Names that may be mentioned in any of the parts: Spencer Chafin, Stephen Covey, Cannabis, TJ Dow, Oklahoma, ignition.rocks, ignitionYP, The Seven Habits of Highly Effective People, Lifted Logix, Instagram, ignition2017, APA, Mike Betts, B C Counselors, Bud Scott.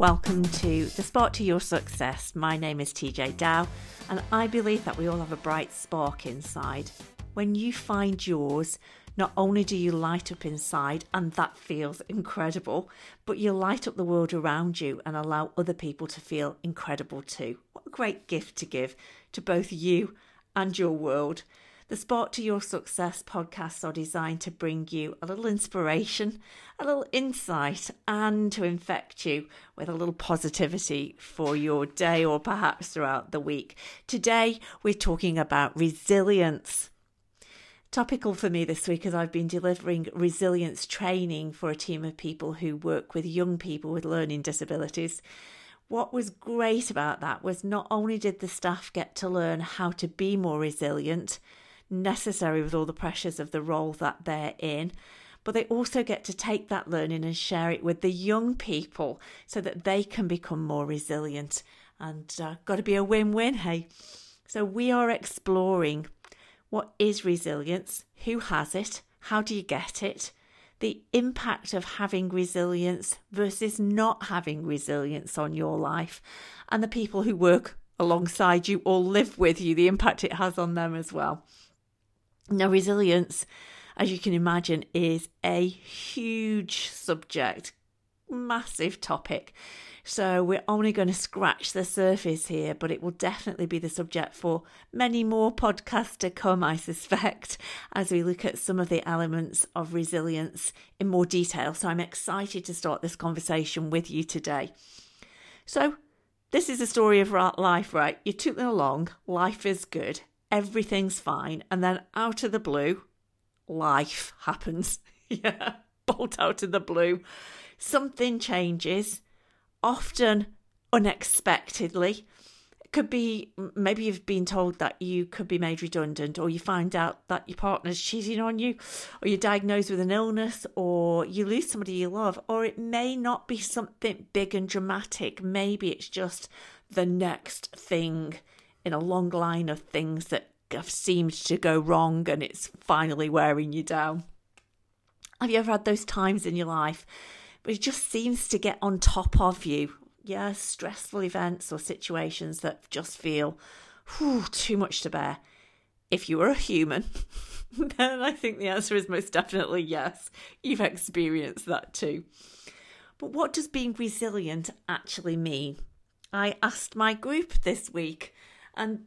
Welcome to The Spark to Your Success. My name is TJ Dow, and I believe that we all have a bright spark inside. When you find yours, not only do you light up inside, and that feels incredible, but you light up the world around you and allow other people to feel incredible too. What a great gift to give to both you and your world. The Spark to Your Success podcasts are designed to bring you a little inspiration, a little insight, and to infect you with a little positivity for your day or perhaps throughout the week. Today, we're talking about resilience. Topical for me this week as I've been delivering resilience training for a team of people who work with young people with learning disabilities. What was great about that was not only did the staff get to learn how to be more resilient, necessary with all the pressures of the role that they're in, but they also get to take that learning and share it with the young people so that they can become more resilient. And got to be a win-win, hey? So we are exploring what is resilience, who has it, how do you get it, the impact of having resilience versus not having resilience on your life, and the people who work alongside you or live with you, the impact it has on them as well. Now, resilience, as you can imagine, is a huge subject, massive topic. So we're only going to scratch the surface here, but it will definitely be the subject for many more podcasts to come, I suspect, as we look at some of the elements of resilience in more detail. So I'm excited to start this conversation with you today. So this is the story of life, right? You're tooting along, life is good, everything's fine, and then out of the blue, life happens. Yeah, bolt out of the blue. Something changes. Often unexpectedly. It could be maybe you've been told that you could be made redundant, or you find out that your partner's cheating on you, or you're diagnosed with an illness, or you lose somebody you love, or it may not be something big and dramatic. Maybe it's just the next thing in a long line of things that have seemed to go wrong, and it's finally wearing you down. Have you ever had those times in your life? But it just seems to get on top of you. Yeah, stressful events or situations that just feel too much to bear. If you were a human, then I think the answer is most definitely yes. You've experienced that too. But what does being resilient actually mean? I asked my group this week and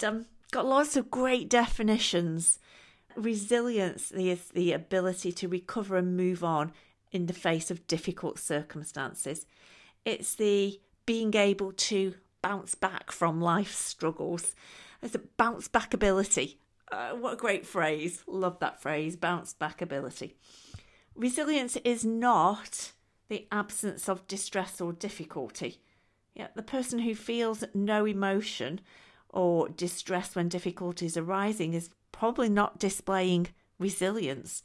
got lots of great definitions. Resilience is the ability to recover and move on in the face of difficult circumstances. It's the being able to bounce back from life's struggles. It's a bounce back ability. What a great phrase. Love that phrase, bounce back ability. Resilience is not the absence of distress or difficulty. Yeah, the person who feels no emotion or distress when difficulties are rising is probably not displaying resilience.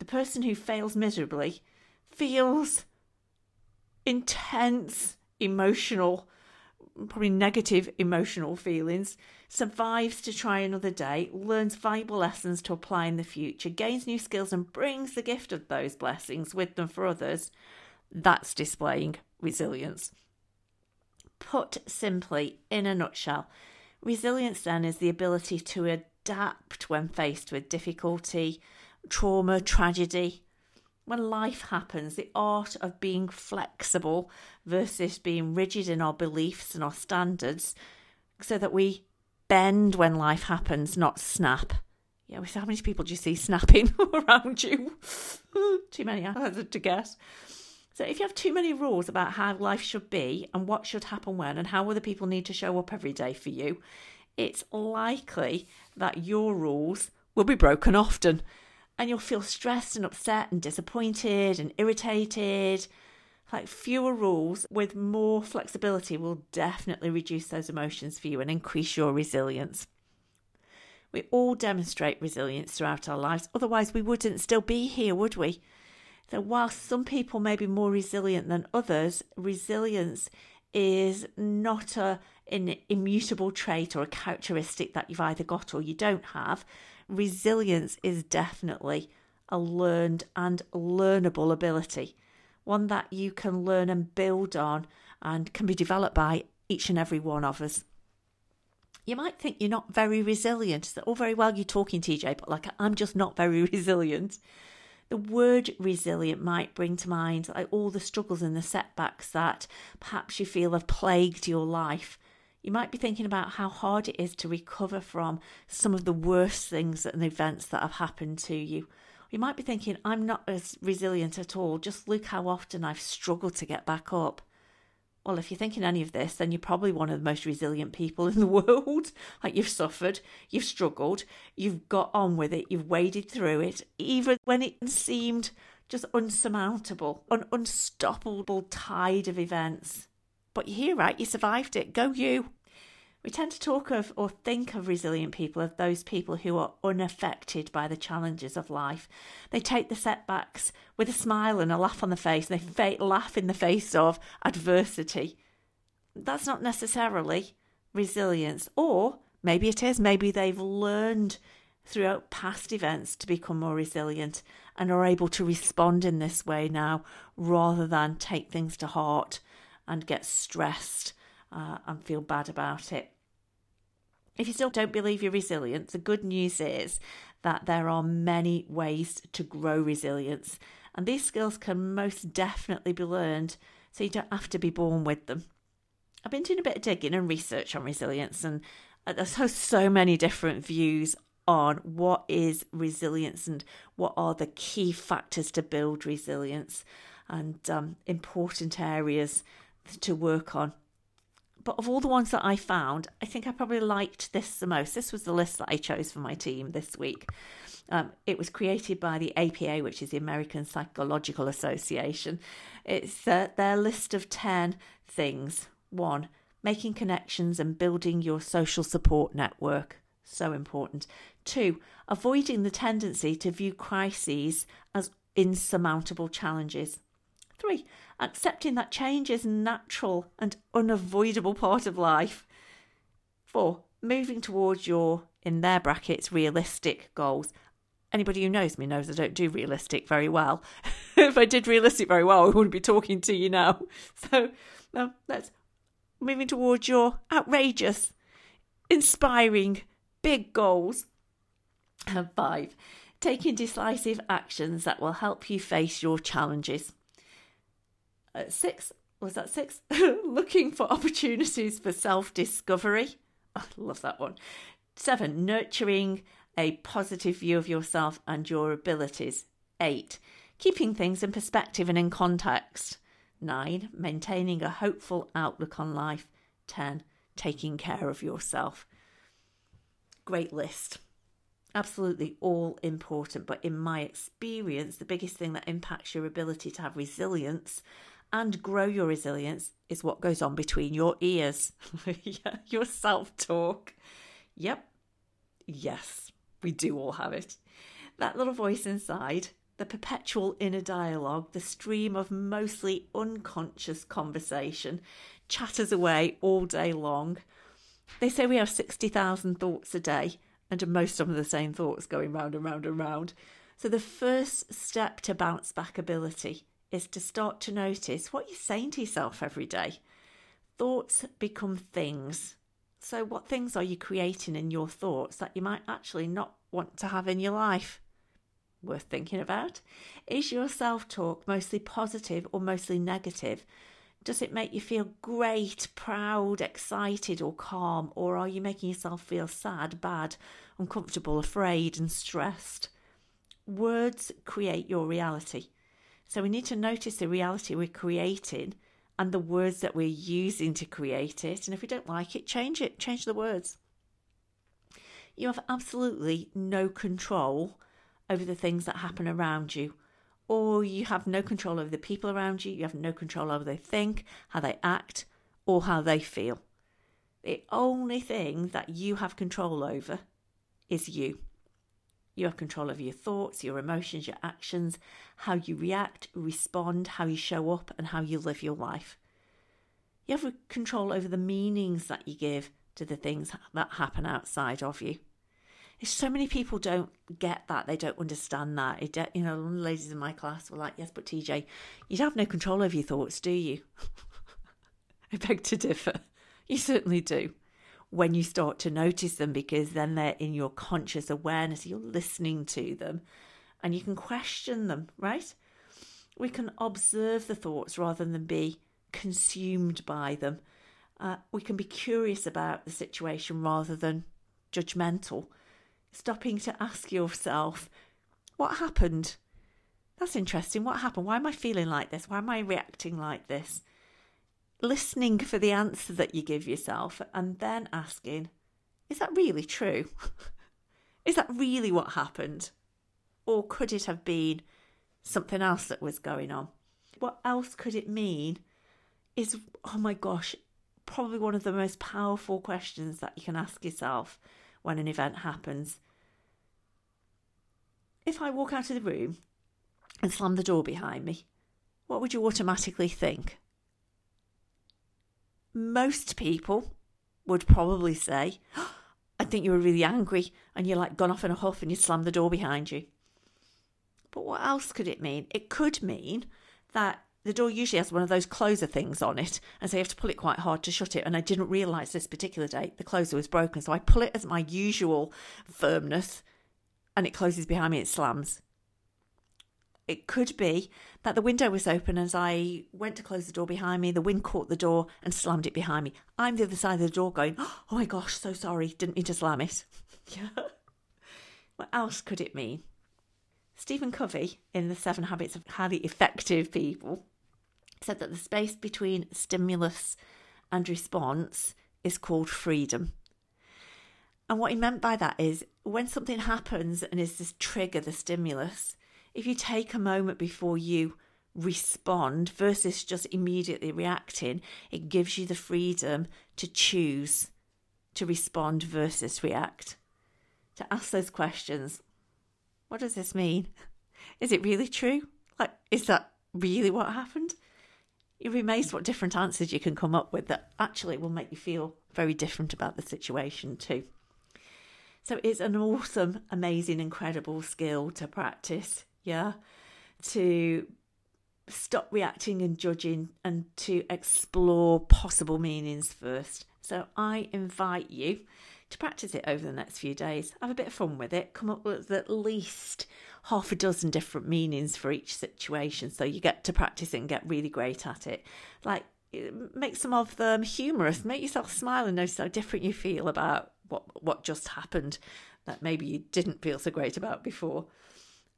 The person who fails miserably feels intense emotional, probably negative emotional feelings, survives to try another day, learns valuable lessons to apply in the future, gains new skills and brings the gift of those blessings with them for others. That's displaying resilience. Put simply, in a nutshell, resilience then is the ability to adapt when faced with difficulty, trauma, tragedy. When life happens, the art of being flexible versus being rigid in our beliefs and our standards, so that we bend when life happens, not snap. Yeah, how many people do you see snapping around you? Too many, I had to guess. So if you have too many rules about how life should be and what should happen when and how other people need to show up every day for you, it's likely that your rules will be broken often. And you'll feel stressed and upset and disappointed and irritated. Like, fewer rules with more flexibility will definitely reduce those emotions for you and increase your resilience. We all demonstrate resilience throughout our lives. Otherwise, we wouldn't still be here, would we? So while some people may be more resilient than others, resilience is not an immutable trait or a characteristic that you've either got or you don't have. Resilience is definitely a learned and learnable ability, one that you can learn and build on and can be developed by each and every one of us. You might think you're not very resilient. Oh, very well, you're talking, TJ, but like, I'm just not very resilient. The word resilient might bring to mind like all the struggles and the setbacks that perhaps you feel have plagued your life. You might be thinking about how hard it is to recover from some of the worst things and events that have happened to you. You might be thinking, I'm not as resilient at all. Just look how often I've struggled to get back up. Well, if you're thinking any of this, then you're probably one of the most resilient people in the world. Like, you've suffered, you've struggled, you've got on with it, you've waded through it, even when it seemed just unsurmountable, an unstoppable tide of events. But you're here, right? You survived it. Go you. We tend to talk of or think of resilient people as those people who are unaffected by the challenges of life. They take the setbacks with a smile and a laugh on the face. And they laugh in the face of adversity. That's not necessarily resilience. Or maybe it is. Maybe they've learned throughout past events to become more resilient and are able to respond in this way now rather than take things to heart and get stressed and feel bad about it. If you still don't believe you're resilient, the good news is that there are many ways to grow resilience, and these skills can most definitely be learned, so you don't have to be born with them. I've been doing a bit of digging and research on resilience, and there's so many different views on what is resilience and what are the key factors to build resilience and important areas to work on. But of all the ones that I found, I think I probably liked this the most. This was the list that I chose for my team this week. It was created by the APA, which is the American Psychological Association. It's their list of 10 things. 1, making connections and building your social support network. So important. 2, avoiding the tendency to view crises as insurmountable challenges. 3, accepting that change is a natural and unavoidable part of life. 4, moving towards your, in their brackets, realistic goals. Anybody who knows me knows I don't do realistic very well. If I did realistic very well, I wouldn't be talking to you now. So that's moving towards your outrageous, inspiring, big goals. And 5, taking decisive actions that will help you face your challenges. 6, was that 6? Looking for opportunities for self-discovery. I love that one. 7, nurturing a positive view of yourself and your abilities. 8, keeping things in perspective and in context. 9, maintaining a hopeful outlook on life. 10, taking care of yourself. Great list. Absolutely all important. But in my experience, the biggest thing that impacts your ability to have resilience and grow your resilience is what goes on between your ears. Yeah, your self-talk. Yep. Yes, we do all have it. That little voice inside, the perpetual inner dialogue, the stream of mostly unconscious conversation, chatters away all day long. They say we have 60,000 thoughts a day, and most of them are the same thoughts going round and round and round. So the first step to bounce back ability is to start to notice what you're saying to yourself every day. Thoughts become things. So what things are you creating in your thoughts that you might actually not want to have in your life? Worth thinking about. Is your self-talk mostly positive or mostly negative? Does it make you feel great, proud, excited or calm? Or are you making yourself feel sad, bad, uncomfortable, afraid and stressed? Words create your reality. So we need to notice the reality we're creating and the words that we're using to create it. And if we don't like it. Change the words. You have absolutely no control over the things that happen around you. Or you have no control over the people around you. You have no control over what they think, how they act, or how they feel. The only thing that you have control over is you. You have control over your thoughts, your emotions, your actions, how you react, respond, how you show up, and how you live your life. You have control over the meanings that you give to the things that happen outside of you. So many people don't get that. They don't understand that. You know, the ladies in my class were like, yes, but TJ, you don't have no control over your thoughts, do you? I beg to differ. You certainly do. When you start to notice them, because then they're in your conscious awareness, you're listening to them and you can question them, right? We can observe the thoughts rather than be consumed by them. We can be curious about the situation rather than judgmental. Stopping to ask yourself, what happened? That's interesting. What happened? Why am I feeling like this? Why am I reacting like this? Listening for the answer that you give yourself and then asking, is that really true? Is that really what happened? Or could it have been something else that was going on? What else could it mean is, oh my gosh, probably one of the most powerful questions that you can ask yourself when an event happens. If I walk out of the room and slam the door behind me, what would you automatically think? Most people would probably say, oh, I think you were really angry and you're like gone off in a huff and you slammed the door behind you. But what else could it mean? It could mean that the door usually has one of those closer things on it, and so you have to pull it quite hard to shut it. And I didn't realise this particular day the closer was broken, so I pull it as my usual firmness and it closes behind me, it slams. It could be that the window was open as I went to close the door behind me. The wind caught the door and slammed it behind me. I'm the other side of the door going, oh my gosh, so sorry. Didn't mean to slam it. Yeah. What else could it mean? Stephen Covey, in The Seven Habits of Highly Effective People, said that the space between stimulus and response is called freedom. And what he meant by that is when something happens and is this trigger, the stimulus, if you take a moment before you respond versus just immediately reacting, it gives you the freedom to choose to respond versus react. To ask those questions. What does this mean? Is it really true? Like, is that really what happened? You'll be amazed what different answers you can come up with that actually will make you feel very different about the situation too. So it's an awesome, amazing, incredible skill to practice. Yeah, to stop reacting and judging and to explore possible meanings first. So I invite you to practice it over the next few days. Have a bit of fun with it. Come up with at least 6 different meanings for each situation. So you get to practice it and get really great at it. Like, make some of them humorous. Make yourself smile and notice how different you feel about what just happened that maybe you didn't feel so great about before.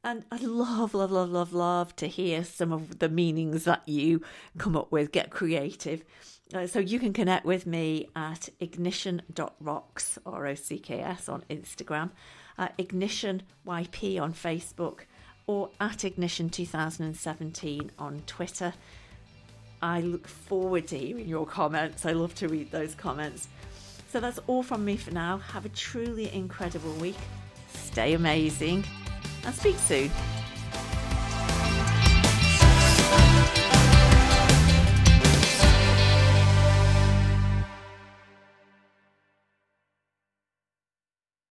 And I'd love to hear some of the meanings that you come up with. Get creative. So you can connect with me at ignition.rocks, ROCKS, on Instagram, ignitionYP on Facebook, or at ignition2017 on Twitter. I look forward to hearing your comments. I love to read those comments. So that's all from me for now. Have a truly incredible week. Stay amazing. And speak soon.